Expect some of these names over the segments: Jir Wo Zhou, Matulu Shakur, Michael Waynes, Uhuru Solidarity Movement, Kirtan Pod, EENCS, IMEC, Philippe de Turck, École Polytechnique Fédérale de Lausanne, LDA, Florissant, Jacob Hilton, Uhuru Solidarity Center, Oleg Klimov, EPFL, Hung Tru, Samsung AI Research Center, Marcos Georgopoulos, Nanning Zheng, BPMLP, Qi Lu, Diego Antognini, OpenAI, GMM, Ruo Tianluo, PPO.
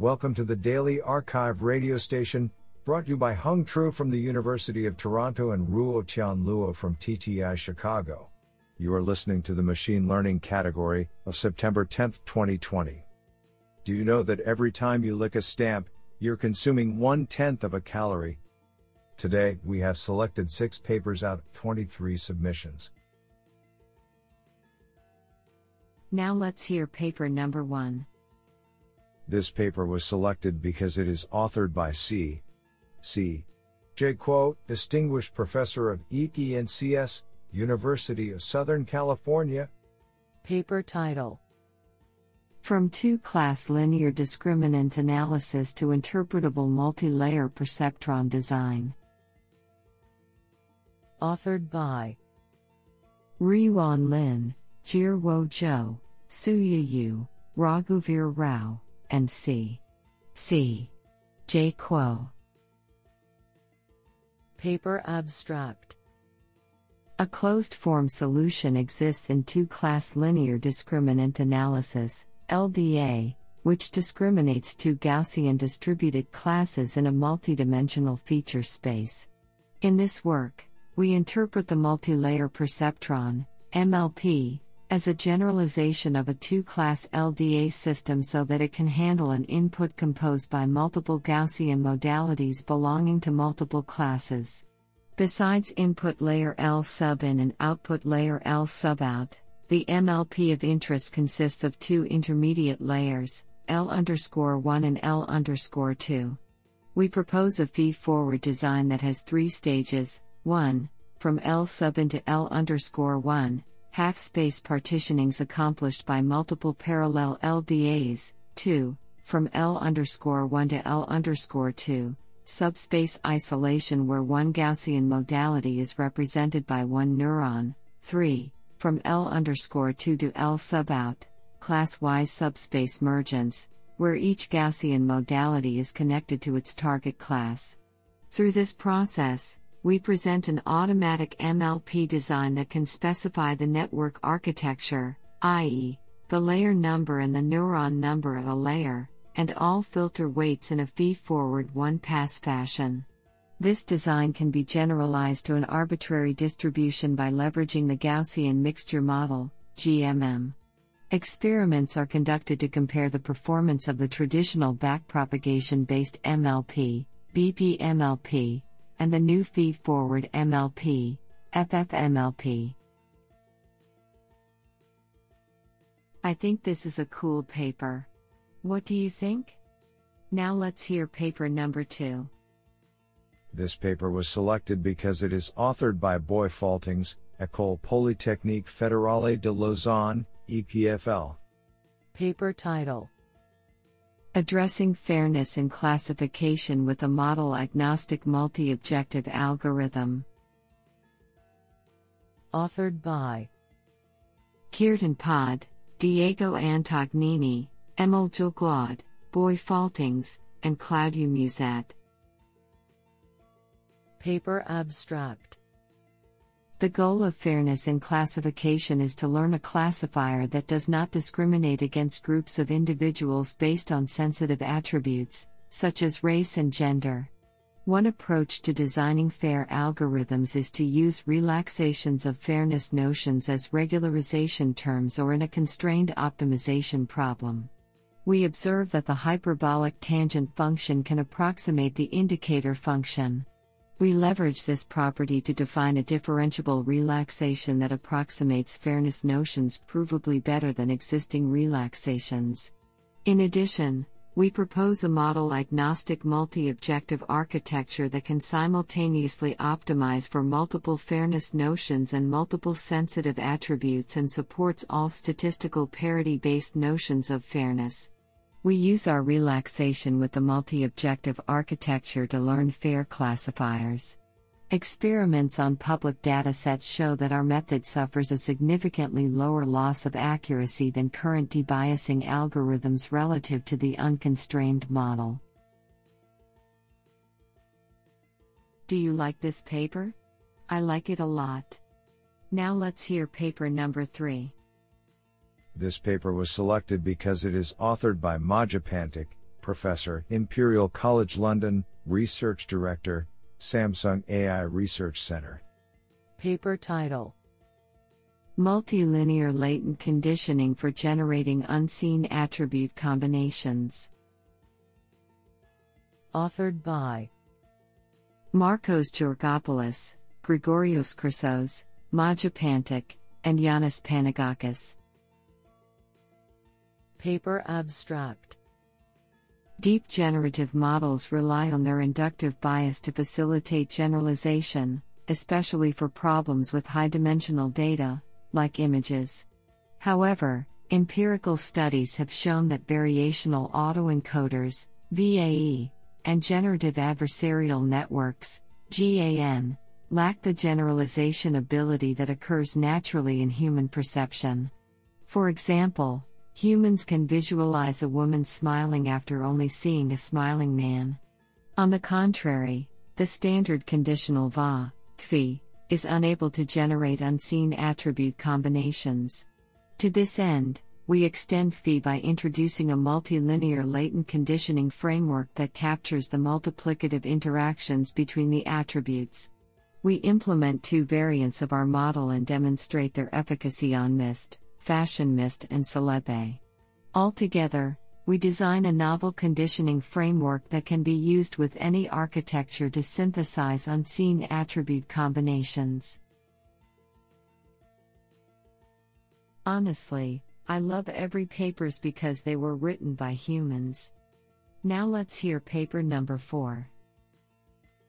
Welcome to the Daily Archive radio station, brought to you by Hung Tru from the University of Toronto and Ruo Tianluo from TTI Chicago. You are listening to the Machine Learning category of September 10, 2020. Do you know that every time you lick a stamp, you're consuming 1/10 of a calorie? Today, we have selected 6 papers out of 23 submissions. Now let's hear paper number 1. This paper was selected because it is authored by C. J. Kuo, Distinguished Professor of EENCS, University of Southern California. Paper title: From Two-Class Linear Discriminant Analysis to Interpretable Multi-Layer Perceptron Design. Authored by Ruiwan Lin, Jir Wo Zhou, Suya Yu, Raghuveer Rao, and C. J. Kuo. Paper abstract: A closed-form solution exists in two-class linear discriminant analysis, LDA, which discriminates two Gaussian distributed classes in a multidimensional feature space. In this work, we interpret the multilayer perceptron, MLP, as a generalization of a two-class LDA system so that it can handle an input composed by multiple Gaussian modalities belonging to multiple classes. Besides input layer L sub in and output layer L sub out, the MLP of interest consists of two intermediate layers, L_1 and L_2. We propose a feed-forward design that has 3 stages: 1, from L sub into L_1, half-space partitionings accomplished by multiple parallel LDAs; 2, from L_1 to L_2. Subspace isolation where one Gaussian modality is represented by one neuron; 3, from L_2 to L sub out, class-wise subspace mergence, where each Gaussian modality is connected to its target class. Through this process, we present an automatic MLP design that can specify the network architecture, i.e., the layer number and the neuron number of a layer, and all filter weights in a feed-forward one-pass fashion. This design can be generalized to an arbitrary distribution by leveraging the Gaussian mixture model, GMM. Experiments are conducted to compare the performance of the traditional backpropagation-based MLP, BPMLP, and the new feed-forward MLP, FFMLP. I think this is a cool paper. What do you think? Now let's hear paper number 2. This paper was selected because it is authored by Boi Faltings, École Polytechnique Fédérale de Lausanne, EPFL. Paper title: Addressing Fairness in Classification with a Model-Agnostic Multi-Objective Algorithm. Authored by Kirtan Pod, Diego Antognini, Emil Gilglaude, Boi Faltings, and Claudio Musat. Paper abstract: The goal of fairness in classification is to learn a classifier that does not discriminate against groups of individuals based on sensitive attributes, such as race and gender. One approach to designing fair algorithms is to use relaxations of fairness notions as regularization terms or in a constrained optimization problem. We observe that the hyperbolic tangent function can approximate the indicator function. We leverage this property to define a differentiable relaxation that approximates fairness notions provably better than existing relaxations. In addition, we propose a model-agnostic multi-objective architecture that can simultaneously optimize for multiple fairness notions and multiple sensitive attributes and supports all statistical parity-based notions of fairness. We use our relaxation with the multi-objective architecture to learn fair classifiers. Experiments on public datasets show that our method suffers a significantly lower loss of accuracy than current debiasing algorithms relative to the unconstrained model. Do you like this paper? I like it a lot. Now let's hear paper number 3. This paper was selected because it is authored by Maja Pantic, Professor, Imperial College London, Research Director, Samsung AI Research Center. Paper title: Multilinear Latent Conditioning for Generating Unseen Attribute Combinations. Authored by Marcos Georgopoulos, Grigorios Chrysos, Maja Pantic, and Giannis Panagakis. Paper abstract: Deep generative models rely on their inductive bias to facilitate generalization, especially for problems with high-dimensional data, like images. However, empirical studies have shown that variational autoencoders, VAE, and generative adversarial networks, GAN, lack the generalization ability that occurs naturally in human perception. For example, humans can visualize a woman smiling after only seeing a smiling man. On the contrary, the standard conditional VA, CFI, is unable to generate unseen attribute combinations. To this end, we extend CFI by introducing a multilinear latent conditioning framework that captures the multiplicative interactions between the attributes. We implement two variants of our model and demonstrate their efficacy on MIST, Fashion MIST, and Celebe. Altogether, we design a novel conditioning framework that can be used with any architecture to synthesize unseen attribute combinations. Honestly, I love every papers because they were written by humans. Now let's hear paper number 4.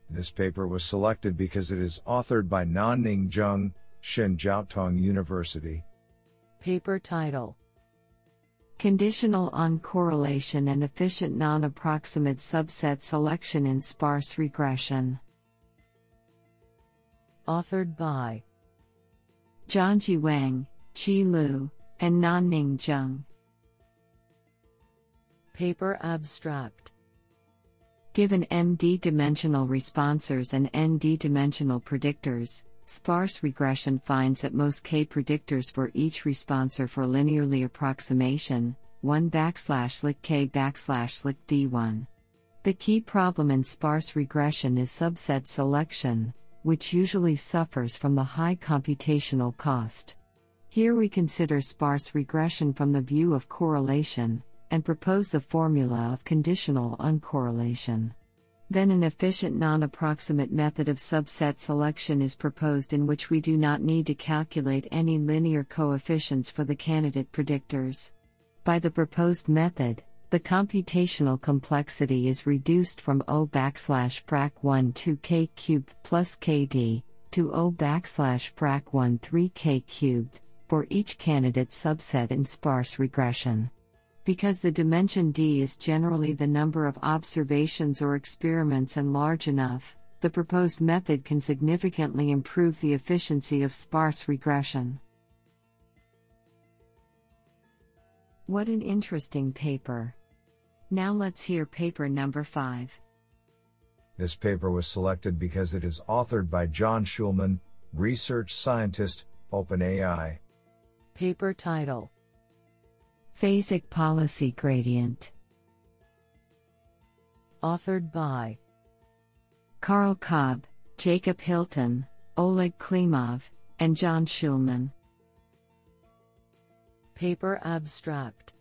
This paper was selected because it is authored by Nanning Zheng, Xinjiang University. Paper title: Conditional on Correlation and Efficient Non-Approximate Subset Selection in Sparse Regression. Authored by Zhangji Wang, Qi Lu, and Nanning Zheng. Paper abstract: Given MD-dimensional responsors and ND-dimensional predictors, sparse regression finds at most k predictors for each responsor for linearly approximation, 1/lk/lk d1. The key problem in sparse regression is subset selection, which usually suffers from the high computational cost. Here we consider sparse regression from the view of correlation, and propose the formula of conditional uncorrelation. Then an efficient non-approximate method of subset selection is proposed in which we do not need to calculate any linear coefficients for the candidate predictors. By the proposed method, the computational complexity is reduced from O\frac 1 to k cubed plus kd to O\frac 1 3 k cubed for each candidate subset in sparse regression. Because the dimension D is generally the number of observations or experiments and large enough, the proposed method can significantly improve the efficiency of sparse regression. What an interesting paper. Now let's hear paper number 5. This paper was selected because it is authored by John Schulman, Research Scientist, OpenAI. Paper title: Phasic Policy Gradient. Authored by Karl Cobb, Jacob Hilton, Oleg Klimov, and John Schulman. Paper abstract: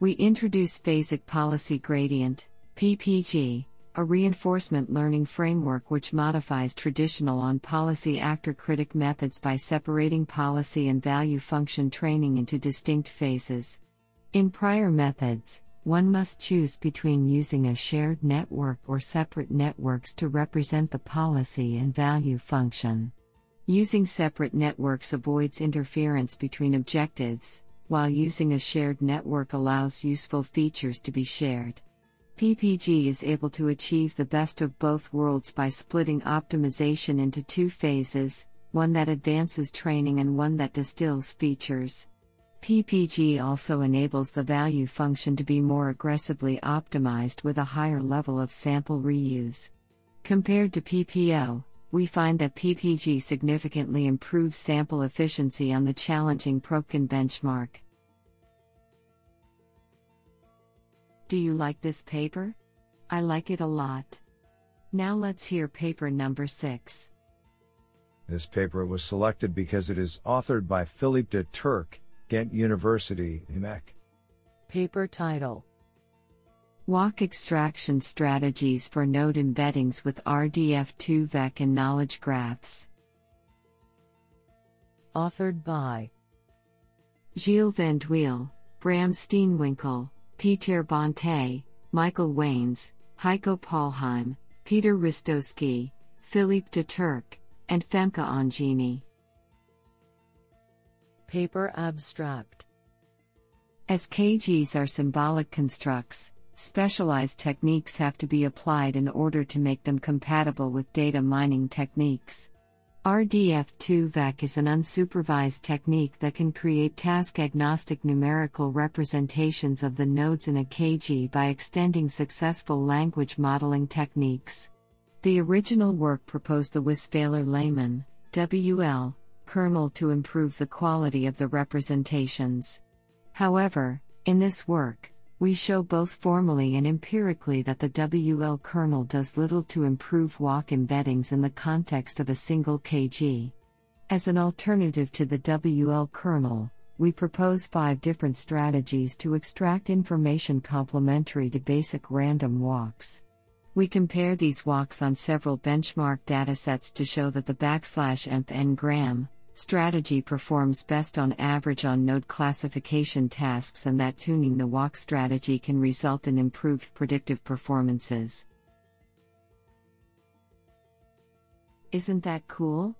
We introduce Phasic Policy Gradient, PPG, a reinforcement learning framework which modifies traditional on-policy actor-critic methods by separating policy and value function training into distinct phases. In prior methods, one must choose between using a shared network or separate networks to represent the policy and value function. Using separate networks avoids interference between objectives, while using a shared network allows useful features to be shared. PPG is able to achieve the best of both worlds by splitting optimization into two phases, one that advances training and one that distills features. PPG also enables the value function to be more aggressively optimized with a higher level of sample reuse. Compared to PPO, we find that PPG significantly improves sample efficiency on the challenging Prokhin benchmark. Do you like this paper? I like it a lot. Now let's hear paper number 6. This paper was selected because it is authored by Philippe de Turck, Ghent University, IMEC. Paper title: Walk Extraction Strategies for Node Embeddings with RDF2Vec and Knowledge Graphs. Authored by Gilles Vandewiele, Bram Steenwinkel, Peter Bonte, Michael Waynes, Heiko Paulheim, Peter Ristowski, Philippe de Turck, and Femke Ongini. Paper abstract: As KGs are symbolic constructs, specialized techniques have to be applied in order to make them compatible with data mining techniques. RDF2Vec is an unsupervised technique that can create task-agnostic numerical representations of the nodes in a KG by extending successful language modeling techniques. The original work proposed the Westphaler-Lehmann (WL) kernel to improve the quality of the representations. However, in this work, we show both formally and empirically that the WL kernel does little to improve walk embeddings in the context of a single KG. As an alternative to the WL kernel, we propose 5 different strategies to extract information complementary to basic random walks. We compare these walks on several benchmark datasets to show that the \emp_n_gram strategy performs best on average on node classification tasks, and that tuning the walk strategy can result in improved predictive performances. Isn't that cool?